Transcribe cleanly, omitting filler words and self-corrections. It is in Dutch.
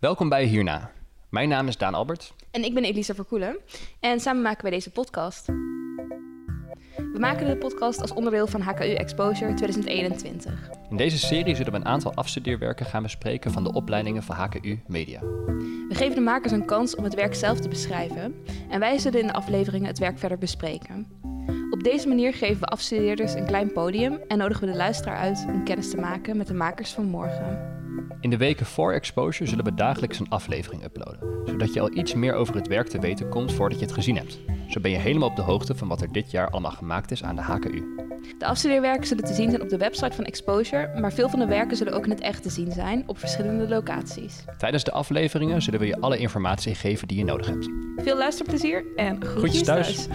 Welkom bij Hierna. Mijn naam is Daan Albert. En ik ben Elisa Verkoelen. En samen maken wij deze podcast. We maken de podcast als onderdeel van HKU Exposure 2021. In deze serie zullen we een aantal afstudeerwerken gaan bespreken van de opleidingen van HKU Media. We geven de makers een kans om het werk zelf te beschrijven. En wij zullen in de afleveringen het werk verder bespreken. Op deze manier geven we afstudeerders een klein podium en nodigen we de luisteraar uit om kennis te maken met de makers van morgen. In de weken voor Exposure zullen we dagelijks een aflevering uploaden, zodat je al iets meer over het werk te weten komt voordat je het gezien hebt. Zo ben je helemaal op de hoogte van wat er dit jaar allemaal gemaakt is aan de HKU. De afstudeerwerken zullen te zien zijn op de website van Exposure, maar veel van de werken zullen ook in het echt te zien zijn op verschillende locaties. Tijdens de afleveringen zullen we je alle informatie geven die je nodig hebt. Veel luisterplezier en groetjes thuis!